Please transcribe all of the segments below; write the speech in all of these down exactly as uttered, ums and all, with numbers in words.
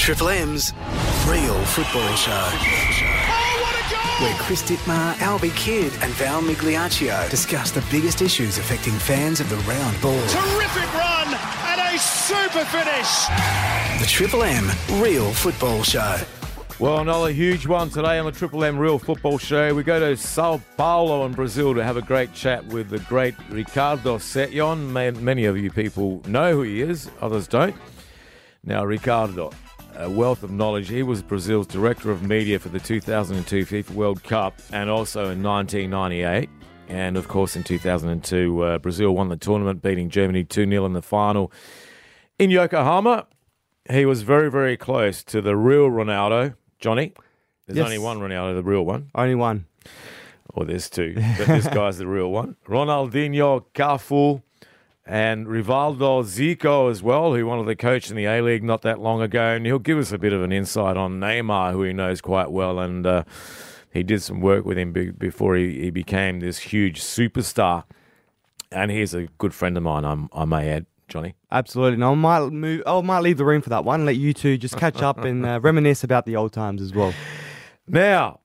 Triple M's Real Football Show. Oh, what a goal! Where Chris Dittmar, Albie Kidd and Val Migliaccio discuss the biggest issues affecting fans of the round ball. Terrific run and a super finish. The Triple M Real Football Show. Well, another huge one today on the Triple M Real Football Show. We go to Sao Paulo in Brazil to have a great chat with the great Ricardo Setyon. Many of you people know who he is, others don't. Now, Ricardo, a wealth of knowledge. He was Brazil's director of media for the two thousand two FIFA World Cup and also in nineteen ninety-eight. And, of course, in two thousand two, uh, Brazil won the tournament, beating Germany two nil in the final in Yokohama. He was very, very close to the real Ronaldo. Johnny, there's yes. only one Ronaldo, the real one. Only one. Or oh, there's two, but this guy's the real one. Ronaldinho, Cafu, and Rivaldo, Zico as well, who wanted to coach in the A-League not that long ago. And he'll give us a bit of an insight on Neymar, who he knows quite well. And uh, he did some work with him be- before he, he became this huge superstar. And he's a good friend of mine, I'm, I may add. Johnny. Absolutely. And I might move, I might leave the room for that one, let you two just catch up and uh, reminisce about the old times as well. Now,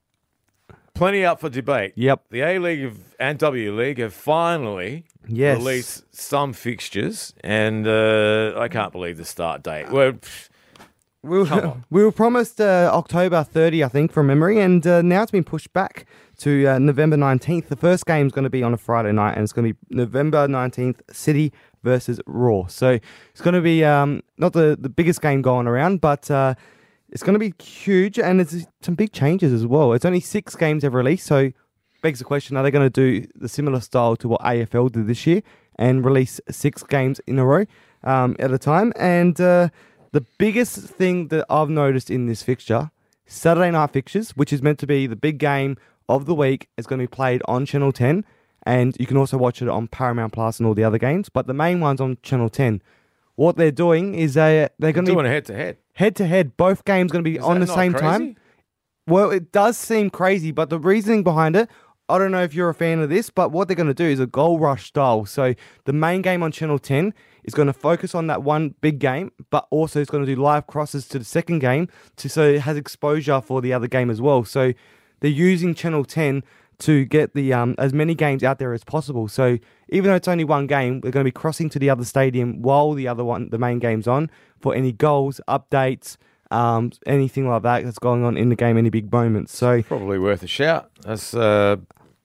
plenty up for debate. Yep. The A-League and W-League have finally yes. released some fixtures, and uh, I can't believe the start date. Well, we were, come on. We were promised uh, October thirtieth, I think, from memory, and uh, now it's been pushed back to uh, November nineteenth. The first game is going to be on a Friday night, and it's going to be November nineteenth, City versus Roar. So it's going to be um, not the, the biggest game going around, but uh, it's going to be huge, and it's some big changes as well. It's only six games ever released, so begs the question, are they going to do the similar style to what A F L did this year and release six games in a row um, at a time? And uh, the biggest thing that I've noticed in this fixture, Saturday night fixtures, which is meant to be the big game of the week, is going to be played on Channel ten. And you can also watch it on Paramount Plus and all the other games. But the main one's on Channel ten. What they're doing is they, they're going to be... doing a head-to-head. Head-to-head. Both games going to be is on the same crazy? Time. Well, it does seem crazy, but the reasoning behind it, I don't know if you're a fan of this, but what they're going to do is a goal rush style. So the main game on Channel ten is going to focus on that one big game, but also it's going to do live crosses to the second game, to, so it has exposure for the other game as well. So they're using Channel ten... to get the um, as many games out there as possible. So even though it's only one game, we're going to be crossing to the other stadium while the other one, the main game's on, for any goals, updates, um, anything like that that's going on in the game, any big moments. So probably worth a shout. That's uh,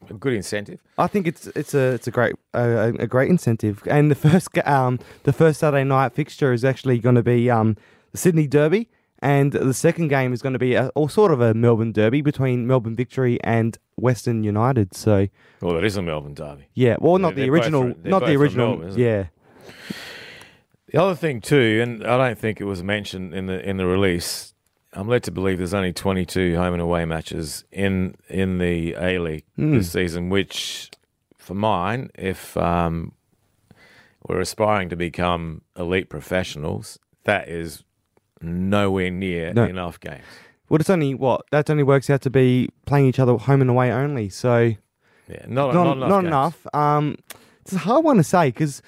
a good incentive. I think it's it's a it's a great uh, a great incentive. And the first um the first Saturday night fixture is actually going to be um the Sydney Derby. And the second game is going to be a, or sort of a Melbourne derby between Melbourne Victory and Western United. So, well, it is a Melbourne derby. Yeah, well, not they're the original, from, not the original. Yeah. The other thing too, and I don't think it was mentioned in the in the release. I'm led to believe there's only twenty-two home and away matches in in the A-League mm. this season. Which, for mine, if um, we're aspiring to become elite professionals, that is. Nowhere near no. enough games. Well, it's only what that only works out to be playing each other home and away only. So, yeah, not not, not, not enough. Um, it's a hard one to say because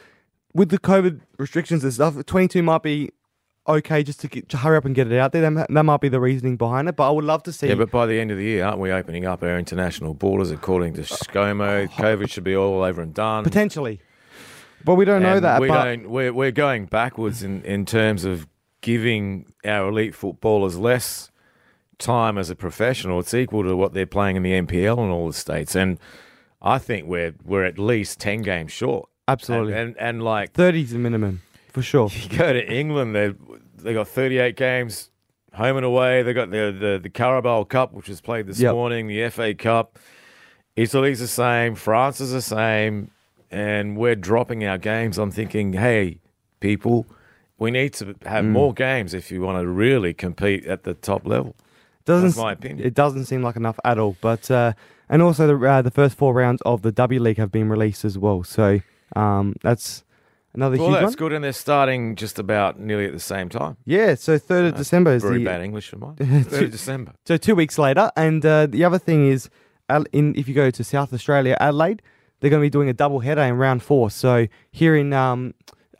with the COVID restrictions and stuff, twenty-two might be okay just to, get, to hurry up and get it out there. That, that might be the reasoning behind it. But I would love to see. Yeah, but by the end of the year, aren't we opening up our international borders according to ScoMo? COVID should be all over and done potentially, but we don't and know that. We but... don't. We're we're going backwards in, in terms of. Giving our elite footballers less time as a professional. It's equal to what they're playing in the N P L in all the states. And I think we're we're at least ten games short. Absolutely. And and, and like thirty's the minimum, for sure. You go to England, they they got thirty-eight games, home and away. They got the the, the Carabao Cup, which was played this yep. morning, the F A Cup. Italy's the same, France is the same, and we're dropping our games. I'm thinking, hey, people, we need to have mm. more games if you want to really compete at the top level. Doesn't, That's my opinion. It doesn't seem like enough at all. But uh, and also the uh, the first four rounds of the W League have been released as well. So um, that's another well, huge that's one. That's good, and they're starting just about nearly at the same time. Yeah, so third of uh, December is very the... very bad English for mine. third of December. So two weeks later. And uh, the other thing is, in if you go to South Australia, Adelaide, they're going to be doing a double header in round four. So here in... Um,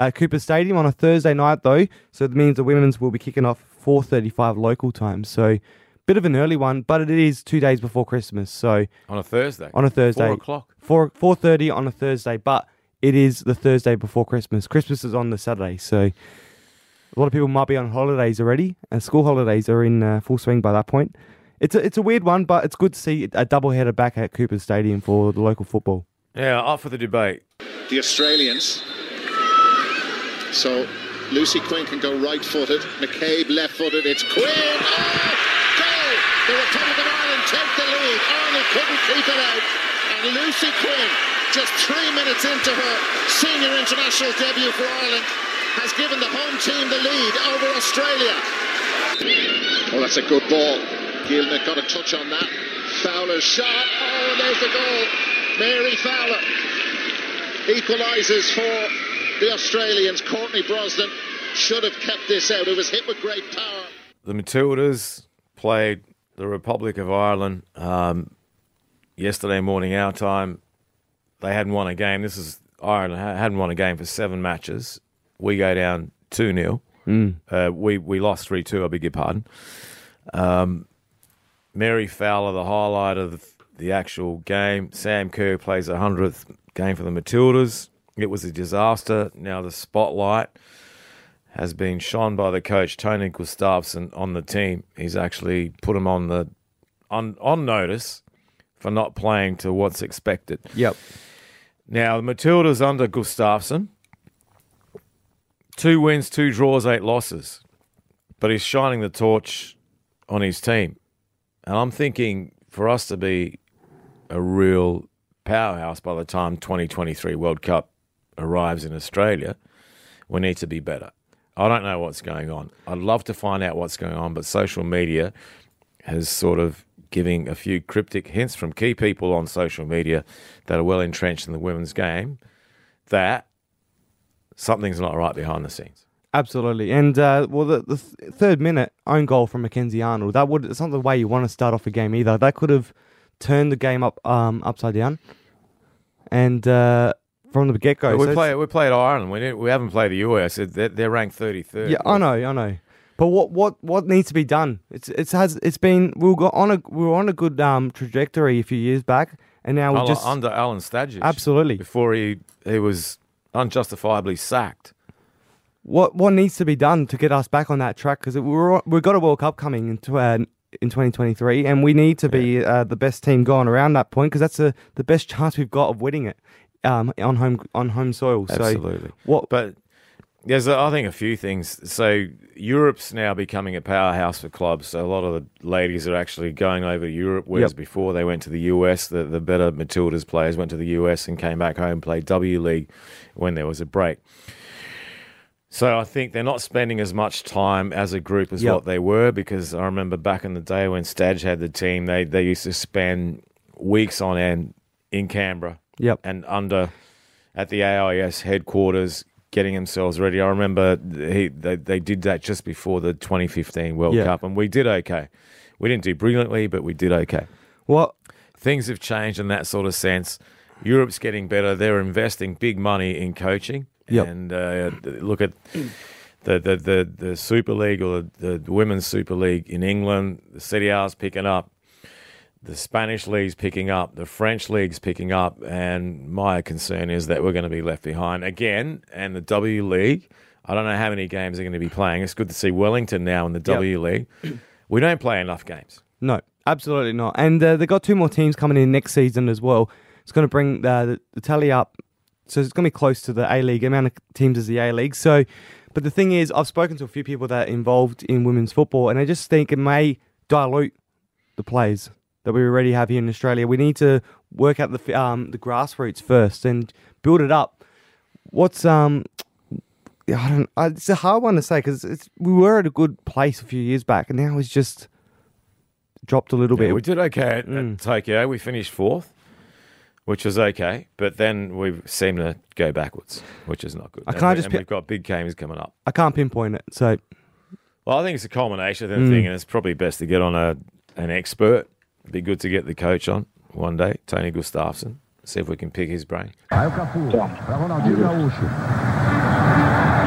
at Cooper Stadium on a Thursday night, though. So it means the women's will be kicking off four thirty-five local time. So bit of an early one, but it is two days before Christmas. So on a Thursday. On a Thursday. Four o'clock. Four four thirty on a Thursday, but it is the Thursday before Christmas. Christmas is on the Saturday, so a lot of people might be on holidays already. Uh, school holidays are in uh, full swing by that point. It's a, it's a weird one, but it's good to see a doubleheader back at Cooper Stadium for the local football. Yeah, up for the debate. The Australians. So Lucy Quinn can go right-footed, McCabe left-footed. It's Quinn. Oh, goal! The Republic of Ireland take the lead. Ireland couldn't keep it out, and Lucy Quinn, just three minutes into her senior international debut for Ireland, has given the home team the lead over Australia. Oh, that's a good ball. Gilnick got a touch on that. Fowler's shot. Oh, and there's the goal. Mary Fowler equalises for the Australians. Courtney Brosnan should have kept this out. It was hit with great power. The Matildas played the Republic of Ireland um, yesterday morning our time. They hadn't won a game. This is Ireland hadn't won a game for seven matches. We go down two nil. Mm. Uh, we, we lost three two, I beg your pardon. Um, Mary Fowler, the highlight of the, the actual game. Sam Kerr plays a hundredth game for the Matildas. It was a disaster. Now the spotlight has been shone by the coach, Tony Gustavsson, on the team. He's actually put him on the on on notice for not playing to what's expected. Yep. Now the Matildas under Gustavsson, two wins, two draws, eight losses, but he's shining the torch on his team, and I'm thinking for us to be a real powerhouse by the time twenty twenty-three World Cup arrives in Australia, we need to be better. I don't know what's going on. I'd love to find out what's going on, but social media has sort of giving a few cryptic hints from key people on social media that are well entrenched in the women's game that something's not right behind the scenes. Absolutely. And, uh, well, the, the th- third minute own goal from Mackenzie Arnold, that would, it's not the way you want to start off a game either. That could have turned the game up um, upside down. And uh, from the get-go... We, so play, we played Ireland. We didn't, we haven't played the U S. They're, they're ranked thirty-third. Yeah, I know, I know. But what, what, what needs to be done? It's it's has it's been we were on a we were on a good um, trajectory a few years back, and now we're just under Alan Stadie. Absolutely, before he he was unjustifiably sacked. What what needs to be done to get us back on that track? Because we're we've got a World Cup coming into. Uh, in twenty twenty-three, and we need to be yeah. uh, the best team going around that point, because that's a, the best chance we've got of winning it um, on home on home soil. Absolutely. So what? But there's, I think, a few things. So Europe's now becoming a powerhouse for clubs. So a lot of the ladies are actually going over to Europe, whereas yep. before they went to the U S, the, the better Matildas players went to the U S and came back home, played W League when there was a break. So I think they're not spending as much time as a group as yep. what they were, because I remember back in the day when Stadge had the team, they, they used to spend weeks on end in Canberra yep. and under at the A I S headquarters getting themselves ready. I remember he, they, they did that just before the twenty fifteen World yep. Cup, and we did okay. We didn't do brilliantly, but we did okay. Well, things have changed in that sort of sense. Europe's getting better. They're investing big money in coaching. Yep. And uh, look at the, the, the, the Super League or the, the Women's Super League in England. The C D R's picking up. The Spanish League's picking up. The French League's picking up. And my concern is that we're going to be left behind again. And the W League, I don't know how many games they're going to be playing. It's good to see Wellington now in the W yep. League. We don't play enough games. No, absolutely not. And uh, they've got two more teams coming in next season as well. It's going to bring the, the tally up. So it's going to be close to the A-League, amount of teams as the A-League. So, but the thing is, I've spoken to a few people that are involved in women's football, and I just think it may dilute the players that we already have here in Australia. We need to work out the um, the grassroots first and build it up. What's um, I don't. It's a hard one to say, because it's we were at a good place a few years back, and now it's just dropped a little yeah, bit. We did okay at, mm. at Tokyo. We finished fourth. Which is okay, but then we seem to go backwards, which is not good. I can't and, we, just pin- and we've got big games coming up. I can't pinpoint it. So, well, I think it's a culmination of the mm. thing, and it's probably best to get on a an expert. It'd be good to get the coach on one day, Tony Gustavsson. See if we can pick his brain.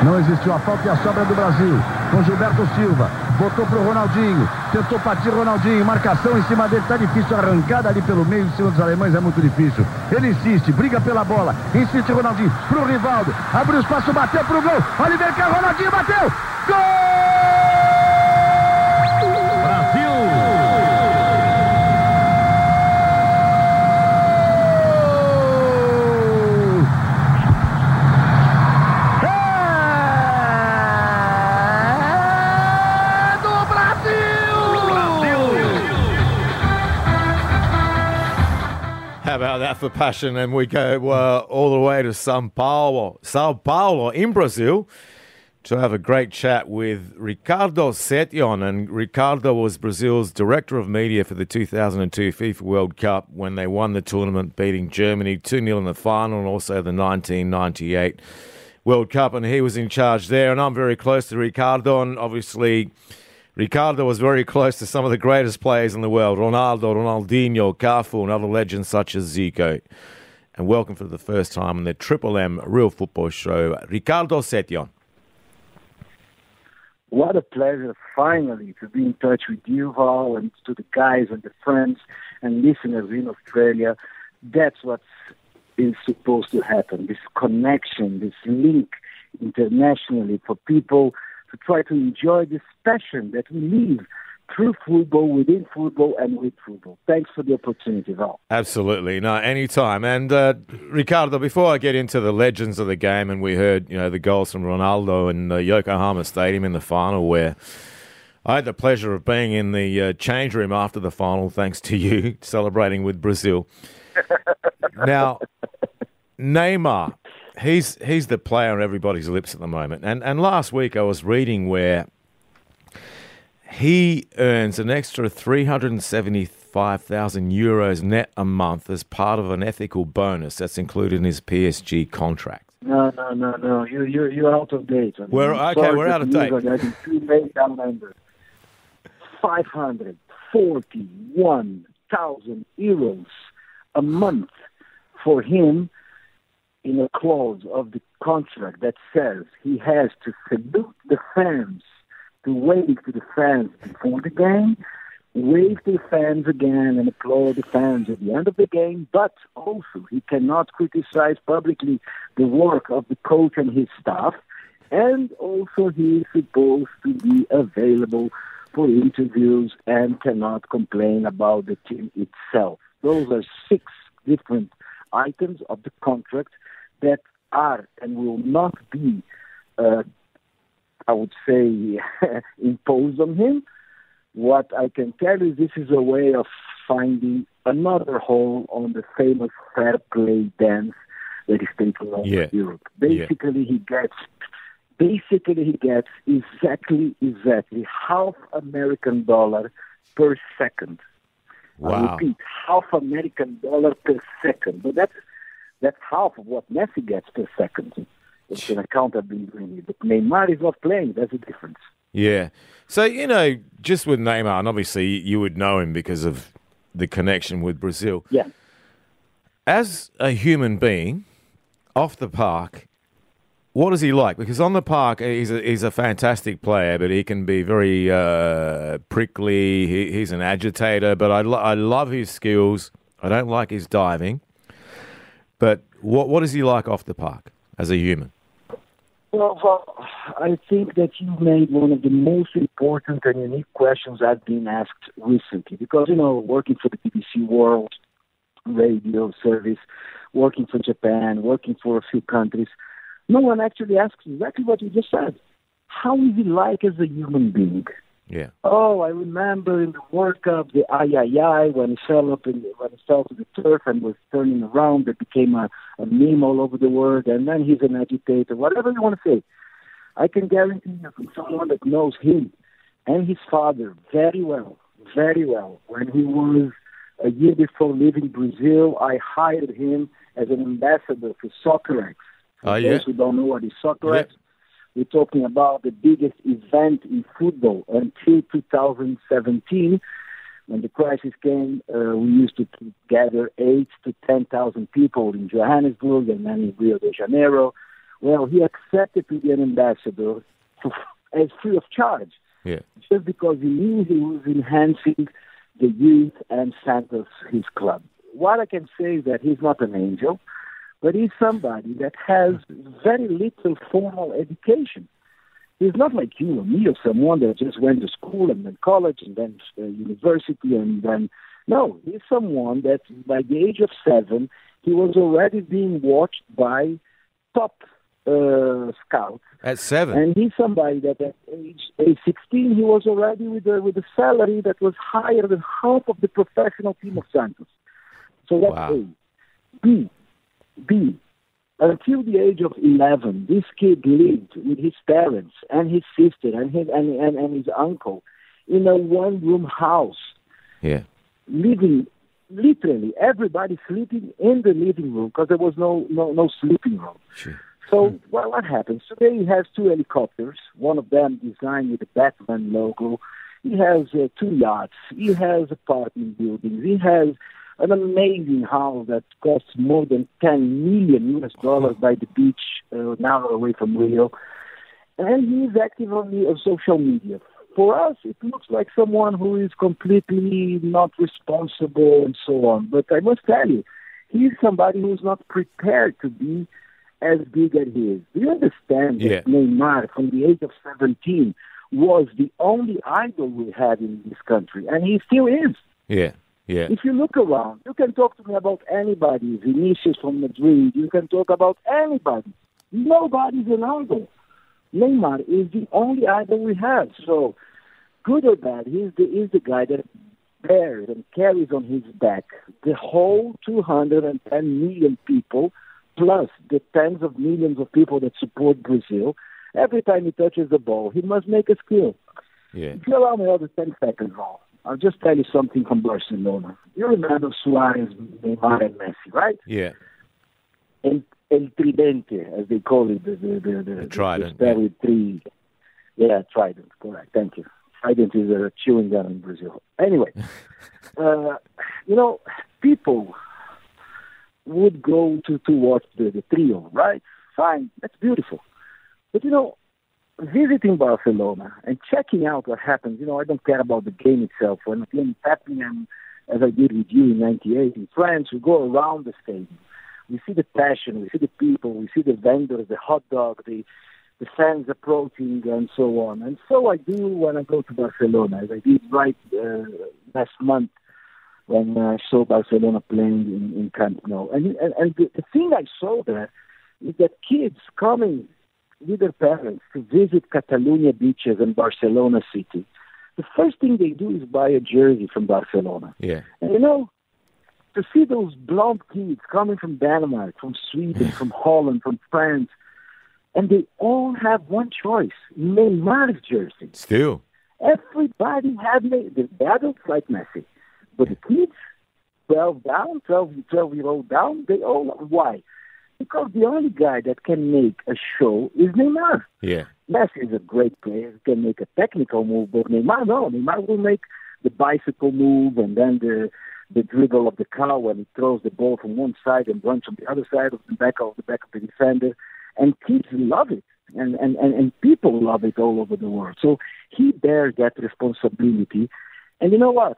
Não existiu a falta e a sobra do Brasil. Com Gilberto Silva, botou pro Ronaldinho, tentou partir Ronaldinho, marcação em cima dele, tá difícil, arrancada ali pelo meio, em cima dos alemães é muito difícil. Ele insiste, briga pela bola, insiste Ronaldinho, pro Rivaldo, abriu espaço, bateu pro gol, olha vem cá, Ronaldinho bateu, gol! About that for passion, and we go uh, all the way to Sao Paulo, Sao Paulo in Brazil to have a great chat with Ricardo Setyon. And Ricardo was Brazil's director of media for the two thousand two FIFA World Cup when they won the tournament, beating Germany two nil in the final, and also the nineteen ninety-eight World Cup, and he was in charge there. And I'm very close to Ricardo, and obviously Ricardo was very close to some of the greatest players in the world, Ronaldo, Ronaldinho, Cafu, and other legends such as Zico. And welcome for the first time on the Triple M Real Football Show, Ricardo Setyon. What a pleasure, finally, to be in touch with you, Val, and to the guys and the friends and listeners in Australia. That's what is supposed to happen, this connection, this link internationally for people to try to enjoy this passion that we live through football, within football, and with football. Thanks for the opportunity, Val. Absolutely. No, anytime. And, uh, Ricardo, before I get into the legends of the game, and we heard, you know, the goals from Ronaldo in uh, Yokohama Stadium in the final, where I had the pleasure of being in the uh, change room after the final, thanks to you, celebrating with Brazil. Now, Neymar. He's he's the player on everybody's lips at the moment. And and last week I was reading where he earns an extra three hundred seventy-five thousand euros net a month as part of an ethical bonus that's included in his P S G contract. No, no, no, no. You, you, you're out of date. I mean, we're, okay, we're out of date. five hundred forty-one thousand euros a month for him, in a clause of the contract that says he has to salute the fans, to wave to the fans before the game, wave to the fans again and applaud the fans at the end of the game, but also he cannot criticize publicly the work of the coach and his staff, and also he is supposed to be available for interviews and cannot complain about the team itself. Those are six different items of the contract that are and will not be, uh, I would say, imposed on him. What I can tell you, this is a way of finding another hole on the famous fair play dance that is taking over yeah. Europe. Basically, yeah. he gets, basically he gets exactly, exactly half American dollar per second. Wow. I repeat, half American dollar per second. But that's That's half of what Messi gets per second. It's an account I've been doing. But Neymar is not playing. There's a difference. Yeah. So, you know, just with Neymar, and obviously you would know him because of the connection with Brazil. Yeah. As a human being, off the park, what is he like? Because on the park, he's a, he's a fantastic player, but he can be very uh, prickly. He, he's an agitator. But I, lo- I love his skills. I don't like his diving. But what what is he like off the park as a human? Well, well, I think that you made one of the most important and unique questions I've been asked recently. Because, you know, working for the B B C World Radio Service, working for Japan, working for a few countries, no one actually asks exactly what you just said. How is he like as a human being? Yeah. Oh, I remember in the World Cup, the ay ay ay when he fell up in the, when he fell to the turf and was turning around. That became a, a meme all over the world. And then he's an agitator, whatever you want to say. I can guarantee you, from someone that knows him and his father very well, very well. When he was a year before leaving Brazil, I hired him as an ambassador for SoccerX. For uh, yeah. those who don't know what is SoccerX. Yeah. We're talking about the biggest event in football until two thousand seventeen. When the crisis came, uh, we used to gather eight to ten thousand people in Johannesburg and then in Rio de Janeiro. Well, he accepted to be an ambassador for, as free of charge, yeah. just because he knew he was enhancing the youth and strength of his club. What I can say is that he's not an angel, but he's somebody that has very little formal education. He's not like you or me or someone that just went to school and then college and then uh, university and then... No, he's someone that by the age of seven, he was already being watched by top uh, scouts. At seven? And he's somebody that at age, age sixteen, he was already with a, with a salary that was higher than half of the professional team of Santos. So that's wow. A. B. B. Until the age of eleven, this kid lived with his parents and his sister and his, and, and, and his uncle in a one-room house. Yeah. Living, literally, everybody sleeping in the living room because there was no, no, no sleeping room. Sure. So, well, what happens? Today he has two helicopters, one of them designed with the Batman logo. He has uh, two yachts. He has apartment buildings. He has an amazing house that costs more than ten million U S dollars by the beach, uh, an hour away from Rio. And he's active on the on social media. For us, it looks like someone who is completely not responsible and so on. But I must tell you, he's somebody who's not prepared to be as big as he is. Do you understand yeah. that Neymar, from the age of seventeen, was the only idol we had in this country? And he still is. Yeah, yeah. If you look around, you can talk to me about anybody. Vinicius from Madrid, you can talk about anybody. Nobody's an idol. Neymar is the only idol we have. So, good or bad, he's the, he's the guy that bears and carries on his back the whole two hundred ten million people, plus the tens of millions of people that support Brazil. Every time he touches the ball, he must make a skill. Yeah. If you allow me another ten seconds, Val, I'll just tell you something from Barcelona. You remember Suarez, Neymar, and Messi, right? Yeah. And El Tridente, as they call it, the, the, the, the, the trident. The three. Yeah, trident, correct. Thank you. Trident is a chewing gum in Brazil. Anyway, uh, you know, people would go to, to watch the, the trio, right? Fine, that's beautiful. But, you know, visiting Barcelona and checking out what happens, you know, I don't care about the game itself. When the game is happening, and as I did with you in ninety-eight in France, we go around the stadium. We see the passion, we see the people, we see the vendors, the hot dog, the, the fans approaching, and so on. And so I do when I go to Barcelona, as I did right uh, last month when I saw Barcelona playing in, in Camp Nou. And, and, and the, the thing I saw there is that kids coming with their parents to visit Catalonia beaches and Barcelona city, the first thing they do is buy a jersey from Barcelona. Yeah. And you know, to see those blonde kids coming from Denmark, from Sweden, from Holland, from France, and they all have one choice, Neymar's jersey. Still. Everybody had the adults like Messi. But the kids, twelve down, twelve, twelve-year-old down, they all, why? Because the only guy that can make a show is Neymar. Yeah. Messi is a great player, he can make a technical move, but Neymar, no. Neymar will make the bicycle move and then the... the dribble of the cow when he throws the ball from one side and runs from the other side of the back of the back of the defender. And kids love it. And, and, and, and people love it all over the world. So he bears that responsibility. And you know what?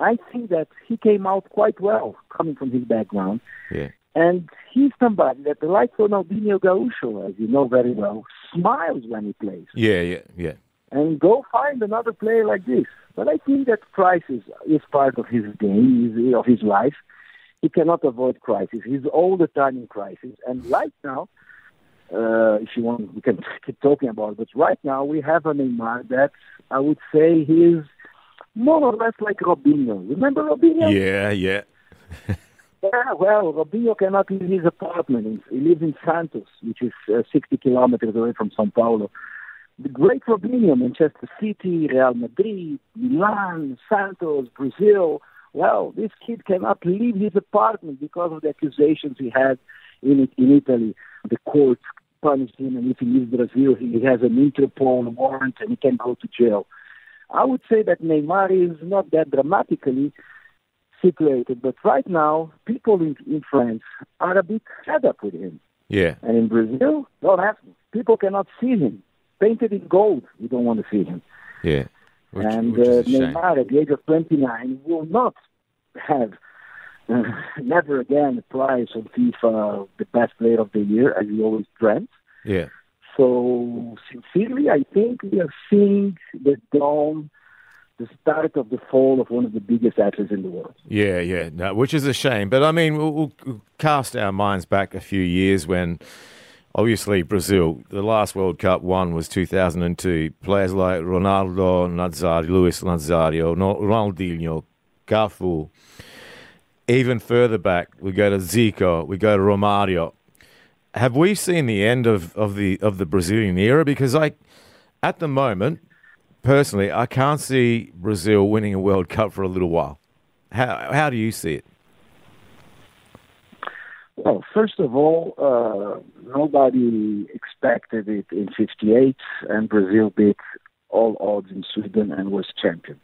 I think that he came out quite well coming from his background. Yeah. And he's somebody that, like Ronaldinho Gaúcho, as you know very well, smiles when he plays. Yeah, yeah, yeah. And go find another player like this. But I think that crisis is part of his game, of his life. He cannot avoid crisis. He's all the time in crisis. And right now, uh, if you want, we can keep talking about it. But right now, we have a Neymar that I would say he is more or less like Robinho. Remember Robinho? Yeah, yeah. Yeah, well, Robinho cannot leave his apartment. He lives in Santos, which is uh, sixty kilometers away from São Paulo. The great Robinho, Manchester City, Real Madrid, Milan, Santos, Brazil. Well, this kid cannot leave his apartment because of the accusations he had in in Italy. The court punished him, and if he leaves Brazil, he has an Interpol warrant and he can go to jail. I would say that Neymar is not that dramatically situated, but right now, people in, in France are a bit fed up with him. Yeah. And in Brazil, not happening. People cannot see him. Painted in gold, you don't want to see him. Yeah. Which, and which uh, Neymar, at the age of twenty-nine, will not have, uh, never again, a prize on FIFA, the best player of the year, as he always dreamt. Yeah. So, sincerely, I think we are seeing the dawn, the start of the fall of one of the biggest athletes in the world. Yeah, yeah, no, which is a shame. But, I mean, we'll, we'll cast our minds back a few years when, obviously, Brazil, the last World Cup won was two thousand two. Players like Ronaldo Nazário, Luis Nazário, Ronaldinho, Cafu. Even further back, we go to Zico, we go to Romário. Have we seen the end of, of the of the Brazilian era? Because I, at the moment, personally, I can't see Brazil winning a World Cup for a little while. How how do you see it? Well, first of all, uh, nobody expected it in fifty-eight, and Brazil beat all odds in Sweden and was champion.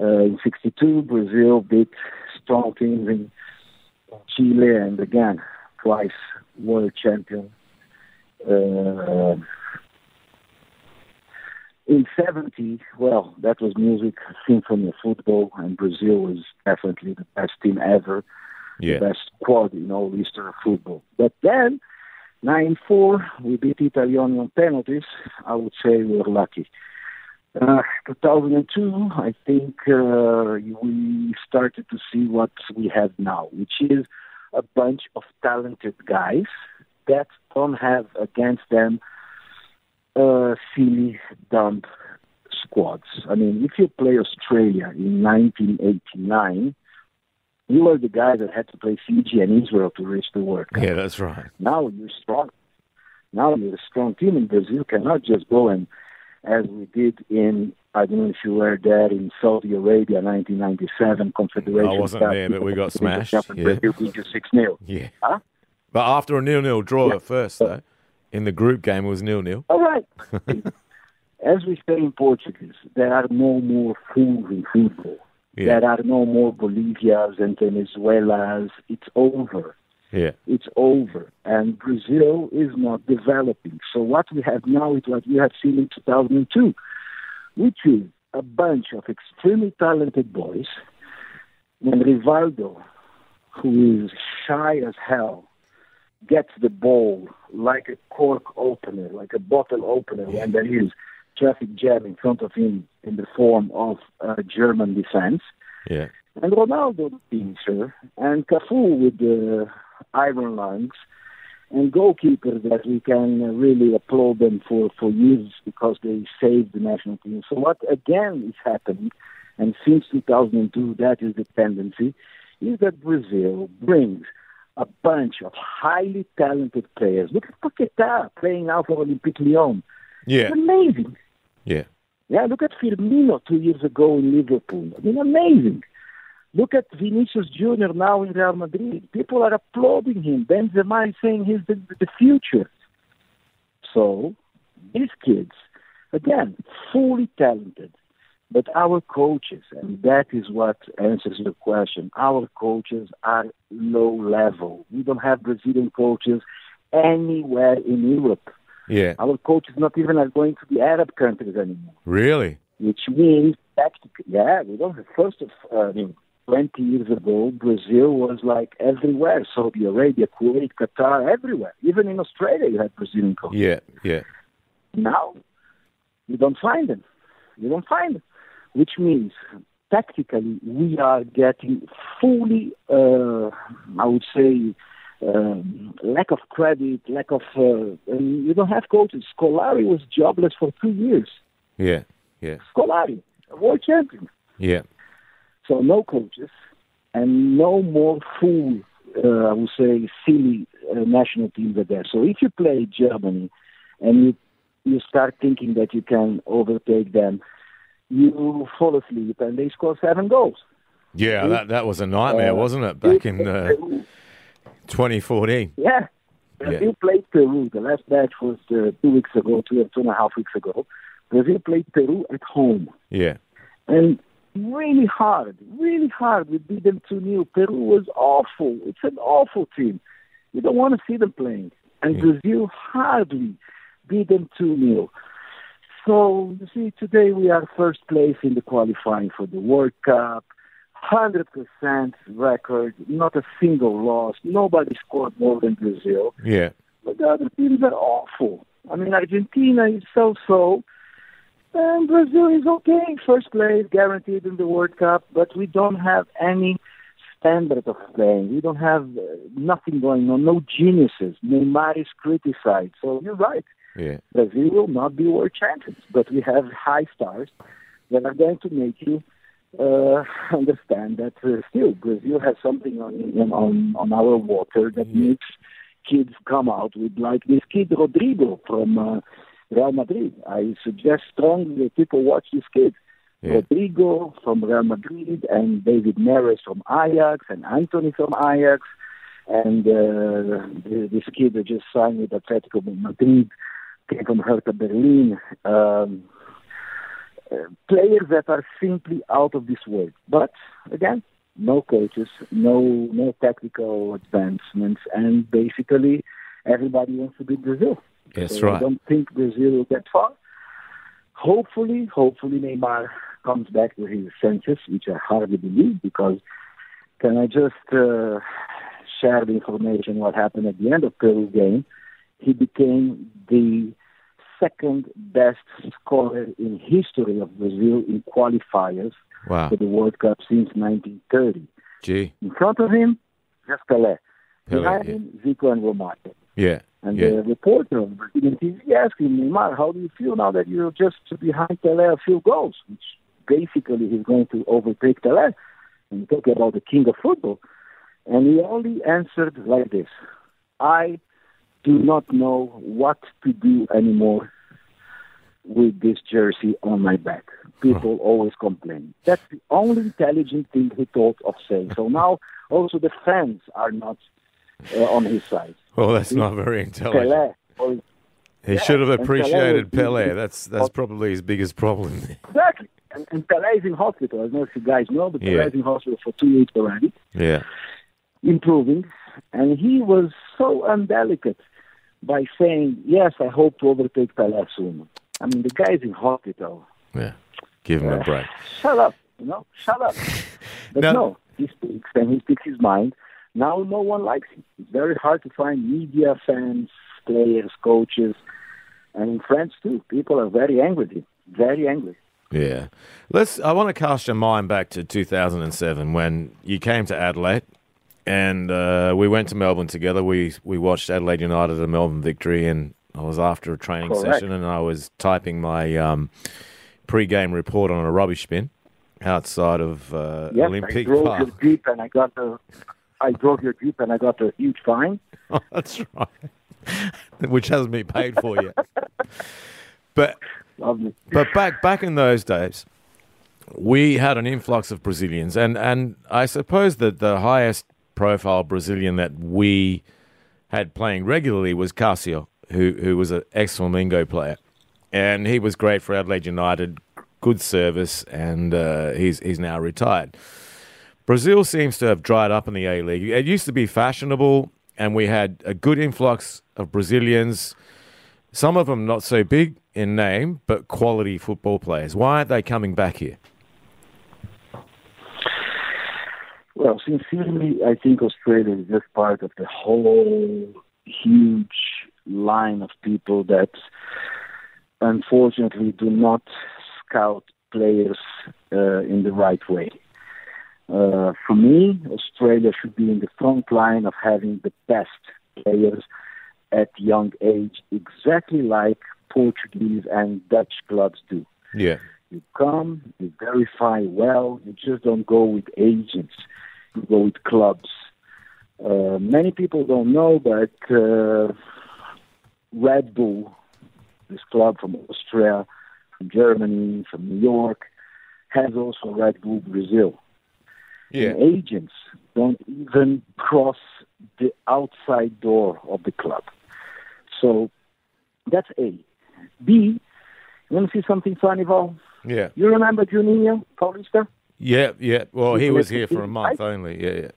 Uh, in sixty-two, Brazil beat strong teams in Chile and again, twice world champion. Uh, in seventy, well, that was music, symphony, football, and Brazil was definitely the best team ever, yeah. The best squad in all history of football. But then, ninety-four, we beat Italy on penalties. I would say we were lucky. Uh, two thousand two, I think uh, we started to see what we have now, which is a bunch of talented guys that don't have against them uh, silly, dumb squads. I mean, if you play Australia in nineteen eighty-nine, you were the guys that had to play Fiji and Israel to reach the World Cup. Yeah, that's right. Now you're strong. Now you're a strong team in Brazil. You cannot just go and, as we did in, I don't know if you were there, in Saudi Arabia, nineteen ninety-seven, Confederation. I wasn't there, but we got smashed. Yeah. We just six nil. Yeah. Huh? But after a nil-nil draw yeah. at first, though, in the group game, it was nil-nil. All right. As we say in Portuguese, there are no more fools in football. Yeah. There are no more Bolivias and Venezuelas. It's over. Yeah. It's over. And Brazil is not developing. So what we have now is what we have seen in two thousand two, which is a bunch of extremely talented boys. When Rivaldo, who is shy as hell, gets the ball like a cork opener, like a bottle opener, yeah. when there is traffic jam in front of him in the form of uh, German defense. Yeah. And Ronaldo, sure, and Cafu with the iron lungs, and goalkeeper that we can really applaud them for, for years because they saved the national team. So what again is happening, and since two thousand two that is the tendency, is that Brazil brings a bunch of highly talented players. Look at Paquetá playing now for Olympique Lyon. Yeah. It's amazing. Yeah. Yeah, look at Firmino two years ago in Liverpool. I mean, amazing. Look at Vinicius Junior now in Real Madrid. People are applauding him. Benzema is saying he's the, the future. So, these kids, again, fully talented. But our coaches, and that is what answers your question, our coaches are low level. We don't have Brazilian coaches anywhere in Europe. Yeah. Our coaches not even are going to the Arab countries anymore. Really? Which means, practically, yeah, we don't have first of all, I mean, twenty years ago, Brazil was like everywhere, Saudi Arabia, Kuwait, Qatar, everywhere. Even in Australia, you had Brazilian coaches. Yeah, yeah. Now, you don't find them. You don't find them. Which means, tactically, we are getting fully, uh, I would say, um, lack of credit, lack of... Uh, and you don't have coaches. Scolari was jobless for two years. Yeah, yeah. Scolari, a world champion. Yeah. So no coaches and no more full, uh, I would say, silly uh, national teams are there. So if you play Germany and you you start thinking that you can overtake them, you fall asleep and they score seven goals. Yeah, it, that that was a nightmare, uh, wasn't it, back in uh, twenty fourteen? Yeah. Brazil yeah. played Peru. The last match was uh, two weeks ago, two, two and a half weeks ago. Brazil played Peru at home. Yeah. And... Really hard, really hard. We beat them two nil. Peru was awful. It's an awful team. You don't want to see them playing. And yeah. Brazil hardly beat them two nil. So, you see, today we are first place in the qualifying for the World Cup. one hundred percent record, not a single loss. Nobody scored more than Brazil. Yeah. But the other teams are awful. I mean, Argentina is so-so. And Brazil is okay. First place, guaranteed in the World Cup. But we don't have any standard of playing. We don't have uh, nothing going on. No geniuses. Neymar is criticized. So you're right. Yeah. Brazil will not be world champions. But we have high stars that are going to make you Uh, understand that uh, still Brazil has something on, on on our water that makes kids come out with, like this kid Rodrygo from uh, Real Madrid. I suggest strongly that people watch this kid. Yeah. Rodrygo from Real Madrid and David Neres from Ajax and Antony from Ajax and uh, this kid that just signed with Atletico Madrid, came from Hertha Berlin. Um, Players that are simply out of this world. But, again, no coaches, no no technical advancements, and basically everybody wants to be Brazil. That's so right. I don't think Brazil will get far. Hopefully, hopefully Neymar comes back to his senses, which I hardly believe, because can I just uh, share the information what happened at the end of Peru's game? He became the second best scorer in history of Brazil in qualifiers wow. for the World Cup since nineteen thirty. Gee. In front of him, just Pelé. Behind yeah. him, Zico and Romário. Yeah. And yeah. the reporter of Brazilian T V asked him, Neymar, how do you feel now that you're just behind Pelé a few goals? Which basically he's going to overtake Pelé. And talk about the king of football. And he only answered like this. I do not know what to do anymore with this jersey on my back. People oh. always complain. That's the only intelligent thing he thought of saying. So now also the fans are not uh, on his side. Well, that's it's not very intelligent. Pelé. Or, he yeah, should have appreciated Pelé. Pelé. That's that's probably his biggest problem. Exactly. And, and Pelé is in hospital. I don't know if you guys know, but Pelé yeah. is in hospital for two weeks already. Yeah. Improving. And he was so undelicate by saying, yes, I hope to overtake Pelé soon. I mean, the guy's in hospital. Yeah, give him uh, a break. Shut up, you know, shut up. But now, no, he speaks, and he speaks his mind. Now no one likes him. It's very hard to find media, fans, players, coaches, and in France too. People are very angry with him, very angry. Yeah. Let's. I want to cast your mind back to two thousand seven when you came to Adelaide. And uh, we went to Melbourne together. We we watched Adelaide United and Melbourne victory, and I was after a training Correct. session, and I was typing my um, pre-game report on a rubbish bin outside of uh, yes, Olympic Park. I drove your Jeep, and I got a, I drove your Jeep, and I got a huge fine. Oh, that's right, which hasn't been paid for yet. But Lovely. but back back in those days, we had an influx of Brazilians, and and I suppose that the highest profile Brazilian that we had playing regularly was Cassio, who who was an ex-Flamengo player, and he was great for Adelaide United, good service, and uh, he's he's now retired. Brazil seems to have dried up in the A-League. It used to be fashionable, and we had a good influx of Brazilians, some of them not so big in name, but quality football players. Why aren't they coming back here? Well, sincerely, I think Australia is just part of the whole huge line of people that unfortunately do not scout players uh, in the right way. Uh, for me, Australia should be in the front line of having the best players at young age, exactly like Portuguese and Dutch clubs do. Yeah. You come, you verify well, you just don't go with agents, you go with clubs. Uh, many people don't know, but uh, Red Bull, this club from Austria, from Germany, from New York, has also Red Bull Brazil. Yeah. And agents don't even cross the outside door of the club. So that's A. B, you want to see something funny, Val? Yeah. You remember Jorginho, Paulista? Yeah, yeah. Well, he was here for a month only. Yeah, yeah.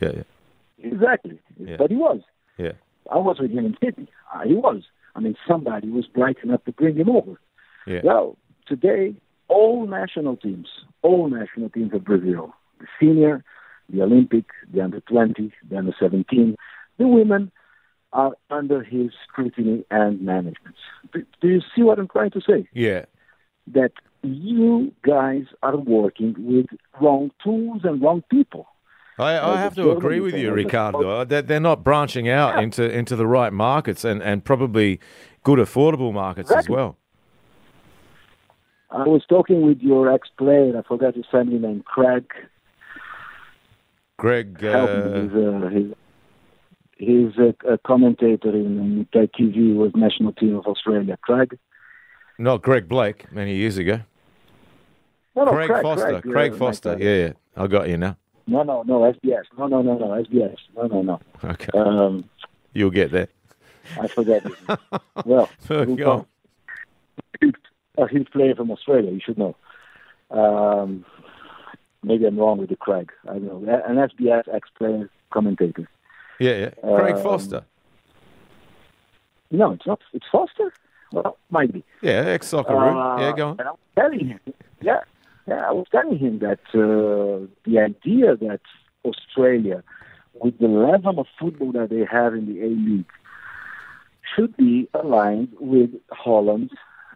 Yeah, yeah. Exactly. Yeah. But he was. Yeah. I was with him in Sydney. Uh, he was. I mean, somebody was bright enough to bring him over. Yeah. Well, today, all national teams, all national teams of Brazil, the senior, the Olympic, the under twenty, the under seventeen, the women are under his scrutiny and management. Do, do you see what I'm trying to say? Yeah. That you guys are working with wrong tools and wrong people. I, I have to agree with you, Ricardo. They're not branching out yeah. into, into the right markets and, and probably good, affordable markets exactly. as well. I was talking with your ex-player. I forgot his family name. Craig. Craig. Uh... He's, uh, he's, he's a, a commentator in T V with national team of Australia. Craig. Not Greg Blake, many years ago. No, no, Craig, Craig Foster. Craig, Craig yeah, Foster. Yeah, yeah. I got you now. No, no, no, S B S. No, no, no, no, S B S. No, no, no. Okay. Um, You'll get that. I forgot. Well, go on. Uh, he's playing from Australia. You should know. Um, maybe I'm wrong with the Craig. I don't know. An S B S ex-player commentator. Yeah, yeah. Craig um, Foster. No, it's not. It's Foster. Well, might be. Yeah, ex-Socceroo. Uh, yeah, go on. And I'm telling him. Yeah. Yeah, I was telling him that uh, the idea that Australia, with the level of football that they have in the A-League, should be aligned with Holland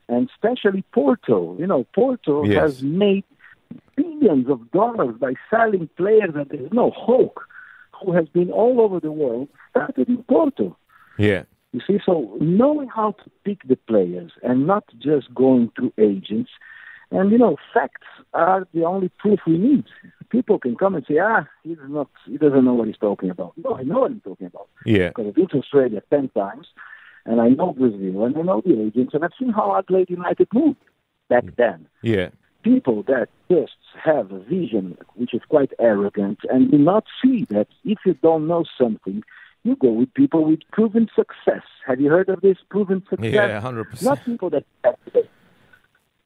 and especially Porto. You know, Porto yes. has made billions of dollars by selling players that there's no Hulk, who has been all over the world, started in Porto. Yeah. You see, so knowing how to pick the players and not just going through agents. And, you know, facts are the only proof we need. People can come and say, ah, he's not, he doesn't know what he's talking about. No, I know what I'm talking about. Yeah. Because I've been to Australia ten times, and I know Brazil, and I know the agents, and I've seen how Adelaide United moved back then. Yeah. People that just have a vision, which is quite arrogant, and do not see that if you don't know something, you go with people with proven success. Have you heard of this proven success? Yeah, one hundred percent. Not people that...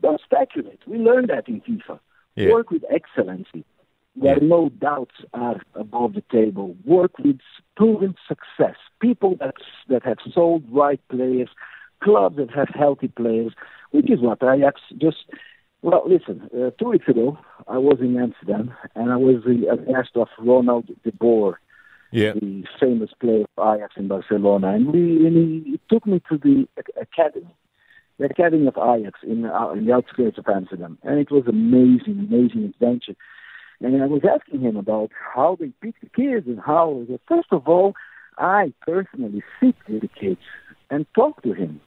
Don't speculate. We learned that in FIFA. Yeah. Work with excellency, where yeah. no doubts are above the table. Work with proven success. People that that have sold right players, clubs that have healthy players, which is what Ajax just... Well, listen, uh, two weeks ago, I was in Amsterdam, and I was the uh, guest of Ronald de Boer, yeah. the famous player of Ajax in Barcelona, and, we, and he took me to the academy. The Academy of Ajax in, uh, in the outskirts of Amsterdam. And it was amazing, amazing adventure. And I was asking him about how they pick the kids and how... First of all, I personally sit with the kids and talk to him.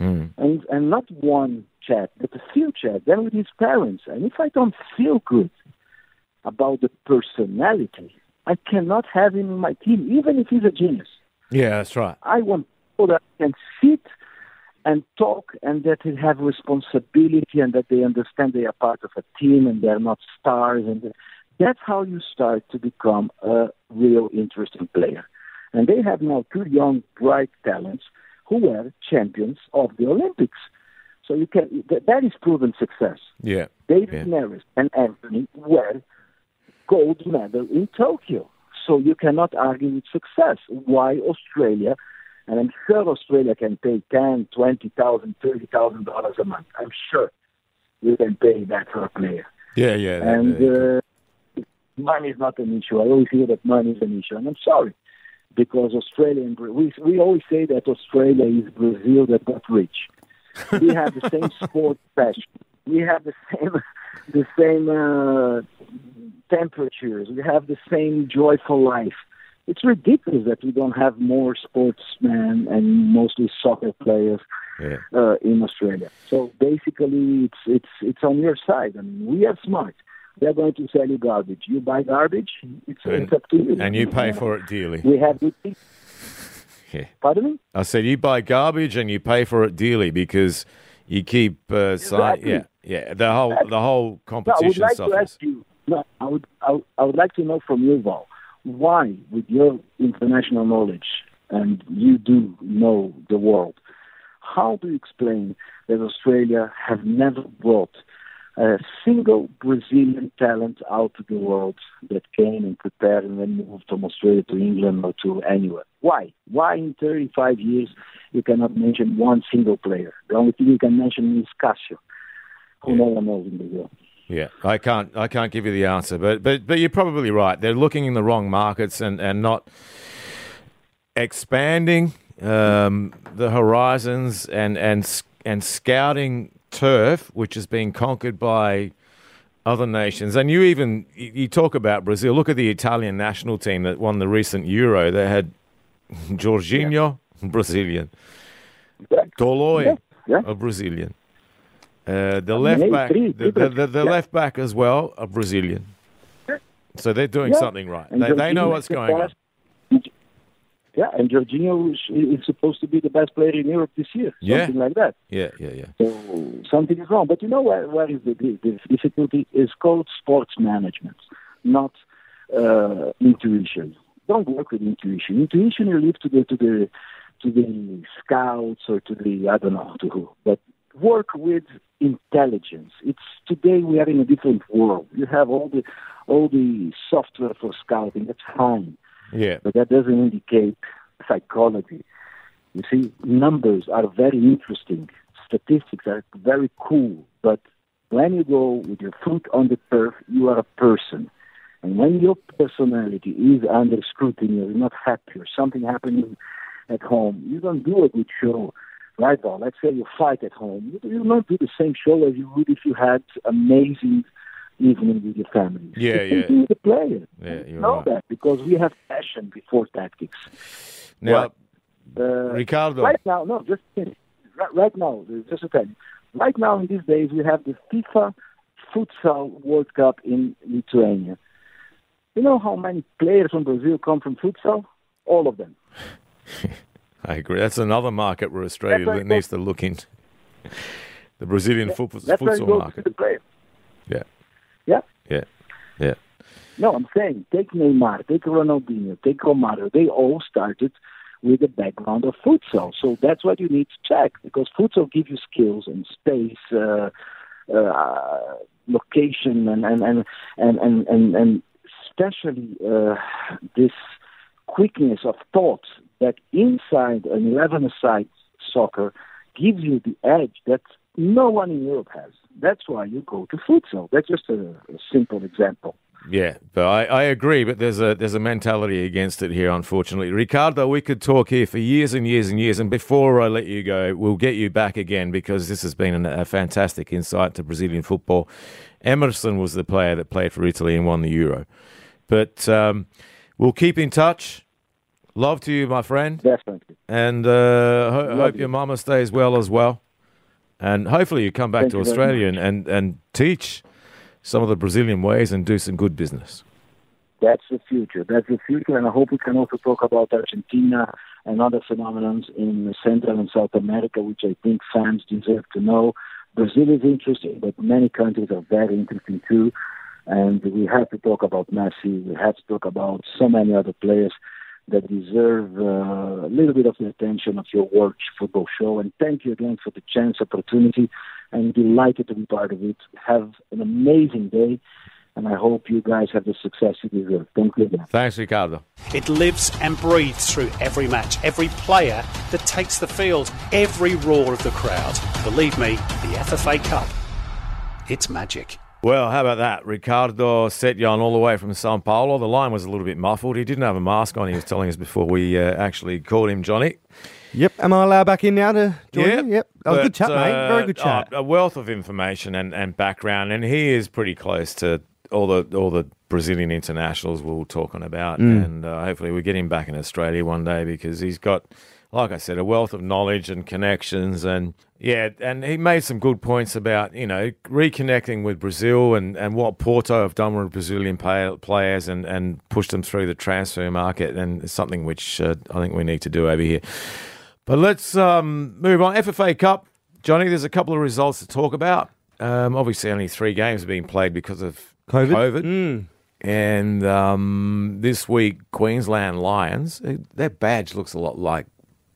Mm. And and not one chat, but a few chats, then with his parents. And if I don't feel good about the personality, I cannot have him in my team, even if he's a genius. Yeah, that's right. I want people that can sit... and talk, and that they have responsibility, and that they understand they are part of a team, and they're not stars. And that's how you start to become a real interesting player. And they have now two young, bright talents who were champions of the Olympics. So you can that is proven success. Yeah, David yeah. Neres and Antony were gold medal in Tokyo. So you cannot argue with success. Why Australia? And I'm sure Australia can pay ten thousand dollars, twenty thousand dollars, thirty thousand dollars a month. I'm sure we can pay that for a player. Yeah, yeah. And that, uh, uh, money is not an issue. I always hear that money is an issue. And I'm sorry, because Australia and we, we always say that Australia is Brazil that got rich. We have the same sport passion. We have the same, the same uh, temperatures. We have the same joyful life. It's ridiculous that we don't have more sportsmen and mostly soccer players yeah. uh, in Australia. So basically, it's it's it's on your side. I mean, we are smart. They're going to sell you garbage. You buy garbage. It's, and, it's up to you. And you pay for it dearly. We have good people. Yeah. Pardon me? I said you buy garbage and you pay for it dearly because you keep uh, exactly. si- yeah yeah the whole exactly. the whole competition. No, I would like suffers. to ask you. No, I would I, I would like to know from you, Val. Why, with your international knowledge, and you do know the world, how do you explain that Australia have never brought a single Brazilian talent out of the world that came and prepared and then moved from Australia to England or to anywhere. Why? Why in thirty-five years you cannot mention one single player? The only thing you can mention is Cassio, who no one knows in the world. Yeah, I can't I can't give you the answer, but but, but you're probably right. They're looking in the wrong markets and, and not expanding um, the horizons and, and, and scouting turf, which is being conquered by other nations. And you even, you talk about Brazil. Look at the Italian national team that won the recent Euro. They had Jorginho, yeah. Brazilian. Yeah. Toloi, yeah. a Brazilian. Uh, the left back, the, the, the, the yeah. left back as well, a Brazilian. So they're doing yeah. something right. They, they know what's going on. Yeah, and Jorginho is supposed to be the best player in Europe this year, something yeah. like that. Yeah, yeah, yeah. So something is wrong. But you know where, where is the, the difficulty? It's called sports management, not uh, intuition. Don't work with intuition. Intuition you leave to the to the to the scouts or to the I don't know to who. But work with intelligence. It's today we are in a different world. You have all the all the software for scouting. That's fine. Yeah, but that doesn't indicate psychology. You see, numbers are very interesting. Statistics are very cool. But when you go with your foot on the turf, you are a person. And when your personality is under scrutiny, or you're not happy, or something happening at home, you don't do a good show. Right, Val? Let's say you fight at home. You don't do the same show as you would if you had amazing evening with your family. Yeah, yeah. The player. Yeah, you know right. that because we have passion before tactics. Now, but, uh, Ricardo. Right now, no, just right, right now, just a second. Right now, in these days, we have the FIFA Futsal World Cup in Lithuania. You know how many players from Brazil come from futsal? All of them. I agree. That's another market where Australia that needs to look into. The Brazilian yeah, futsal, that's futsal where market. To the yeah. Yeah, yeah, yeah. No, I'm saying take Neymar, take Ronaldinho, take Romário. They all started with a background of futsal, so that's what you need to check because futsal gives you skills and space, uh, uh, location, and and and and and, and, and especially uh, this quickness of thought that inside an eleven-a-side soccer gives you the edge that no one in Europe has. That's why you go to futsal. That's just a, a simple example. Yeah, but I, I agree, but there's a there's a mentality against it here, unfortunately. Ricardo, we could talk here for years and years and years, and before I let you go, we'll get you back again because this has been an, a fantastic insight to Brazilian football. Emerson was the player that played for Italy and won the Euro. But um, we'll keep in touch. Love to you, my friend. Definitely. And uh, ho- hope you. your mama stays well as well. And hopefully you come back Thank to Australia and, and, and teach some of the Brazilian ways and do some good business. That's the future. That's the future. And I hope we can also talk about Argentina and other phenomenons in Central and South America, which I think fans deserve to know. Brazil is interesting, but many countries are very interesting too. And we have to talk about Messi. We have to talk about so many other players that deserve uh, a little bit of the attention of your World Football Show. And thank you again for the chance, opportunity. I'm delighted to be part of it. Have an amazing day. And I hope you guys have the success you deserve. Thank you again. Thanks, Ricardo. It lives and breathes through every match, every player that takes the field, every roar of the crowd. Believe me, the F F A Cup, it's magic. Well, how about that? Ricardo Setyon all the way from Sao Paulo. The line was a little bit muffled. He didn't have a mask on. He was telling us before we uh, actually called him Johnny. Yep. Am I allowed back in now to join yep. you? Yep. That was but, a good chat, mate. Uh, Very good chat. Uh, a wealth of information and, and background. And he is pretty close to all the all the Brazilian internationals we're talking about. Mm. And uh, hopefully we get him back in Australia one day because he's got, like I said, a wealth of knowledge and connections. And yeah, and he made some good points about, you know, reconnecting with Brazil and, and what Porto have done with Brazilian pay, players and, and pushed them through the transfer market. And it's something which uh, I think we need to do over here. But let's um, move on. F F A Cup. Johnny, there's a couple of results to talk about. Um, obviously, only three games have been played because of COVID. COVID. Mm. And um, this week, Queensland Lions, their badge looks a lot like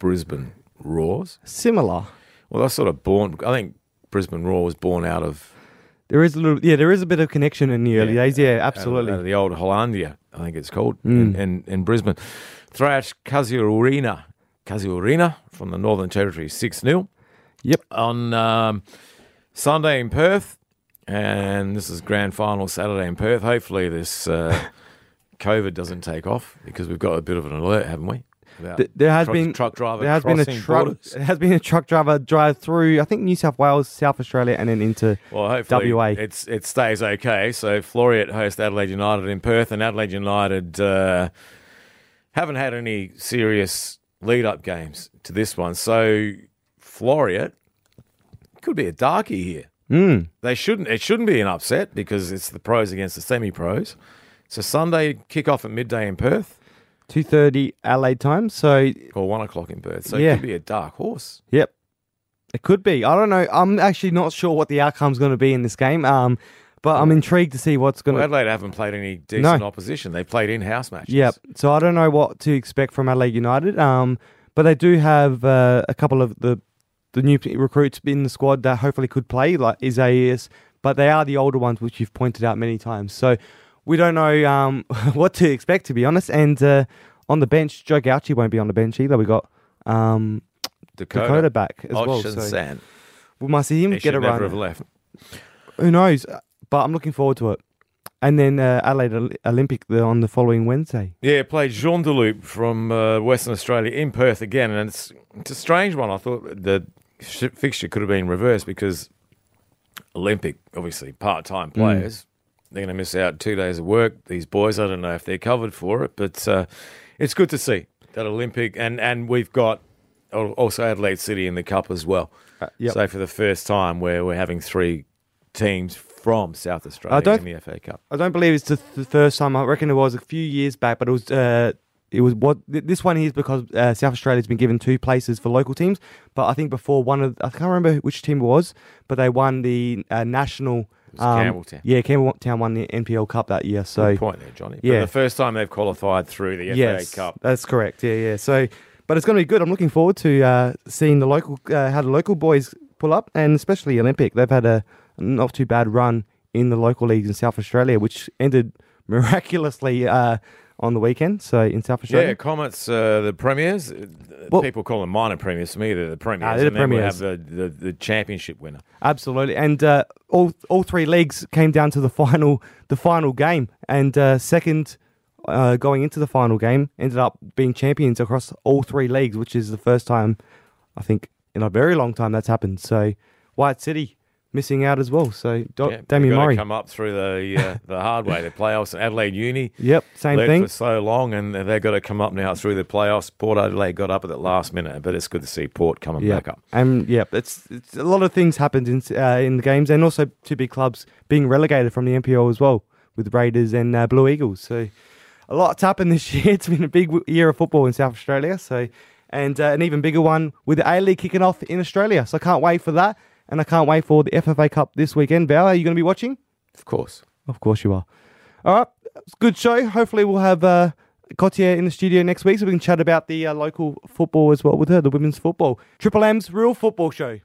Brisbane Roars. Similar. Well, that's sort of born. I think Brisbane Roar was born out of There is a little, yeah, there is a bit of connection in the early yeah, days, yeah, absolutely. Out of the old Hollandia, I think it's called, mm. in, in, in Brisbane. Thrashed Casuarina, Casuarina from the Northern Territory, six nil. Yep. On um, Sunday in Perth, and this is grand final Saturday in Perth. Hopefully this uh, COVID doesn't take off, because we've got a bit of an alert, haven't we? Th- there has truck, been truck driver. There has been a truck. There has been a truck driver drive through. I think New South Wales, South Australia, and then into well, hopefully W A. It's it stays okay. So Floreat host Adelaide United in Perth, and Adelaide United uh, haven't had any serious lead-up games to this one. So Floreat could be a darkie here. Mm. They shouldn't. It shouldn't be an upset because it's the pros against the semi-pros. So Sunday kick-off at midday in Perth. two thirty Adelaide time, so... Or one o'clock in Perth, so yeah. It could be a dark horse. Yep, it could be. I don't know. I'm actually not sure what the outcome's going to be in this game, um, but I'm intrigued to see what's going to... Well, Adelaide haven't played any decent no. opposition. They've played in-house matches. Yep, so I don't know what to expect from Adelaide United, um, but they do have uh, a couple of the, the new recruits in the squad that hopefully could play, like Isaias, but they are the older ones, which you've pointed out many times, so... We don't know um, what to expect, to be honest. And uh, on the bench, Joe Gauchi won't be on the bench either. We got um, Dakota. Dakota back as Osh well. So Sand. We might see him they get a run. Never have left. Who knows? But I'm looking forward to it. And then uh, Adelaide Olympic on the following Wednesday. Yeah, played Jean Deloup from uh, Western Australia in Perth again, and it's it's a strange one. I thought the fixture could have been reversed because Olympic, obviously, part-time players. Mm. They're going to miss out two days of work. These boys, I don't know if they're covered for it, but uh, it's good to see that Olympic. And, and we've got also Adelaide City in the Cup as well. Uh, yep. So for the first time, where we're having three teams from South Australia in the F A Cup. I don't believe it's the, the first time. I reckon it was a few years back, but it was uh, it was what this one here is because uh, South Australia's been given two places for local teams. But I think before one of I can't remember which team it was, but they won the uh, national. Um, Campbelltown. Yeah, Campbelltown won the N P L Cup that year. So good point there, Johnny. Yeah. But the first time they've qualified through the F A yes, Cup. That's correct. Yeah, yeah. So, but it's going to be good. I'm looking forward to uh, seeing the local uh, how the local boys pull up, and especially Olympic. They've had a not too bad run in the local leagues in South Australia, which ended miraculously uh, on the weekend. So in South Australia, yeah, Comets, uh, the premiers. Well, people call them minor premiers. For me, they're the premiers. Nah, they're and the premiers. Then we have the, the, the championship winner. Absolutely, and uh, all all three leagues came down to the final the final game, and uh, second uh, going into the final game ended up being champions across all three leagues, which is the first time I think in a very long time that's happened. So White City missing out as well. So Do- yeah, Damien Murray come up through the uh, the hard way, the playoffs. Adelaide Uni, yep, same led thing for so long, and they've got to come up now through the playoffs. Port Adelaide got up at the last minute, but it's good to see Port coming yep. back up. And um, yeah, it's, it's a lot of things happened in uh, in the games, and also two big clubs being relegated from the N P L as well, with the Raiders and uh, Blue Eagles. So a lot's happened this year. It's been a big year of football in South Australia. So and uh, an even bigger one with the A-League kicking off in Australia. So I can't wait for that. And I can't wait for the F F A Cup this weekend. Val, are you going to be watching? Of course. Of course you are. All right. Good show. Hopefully we'll have uh, Cotier in the studio next week so we can chat about the uh, local football as well with her, the women's football. Triple M's Real Football Show.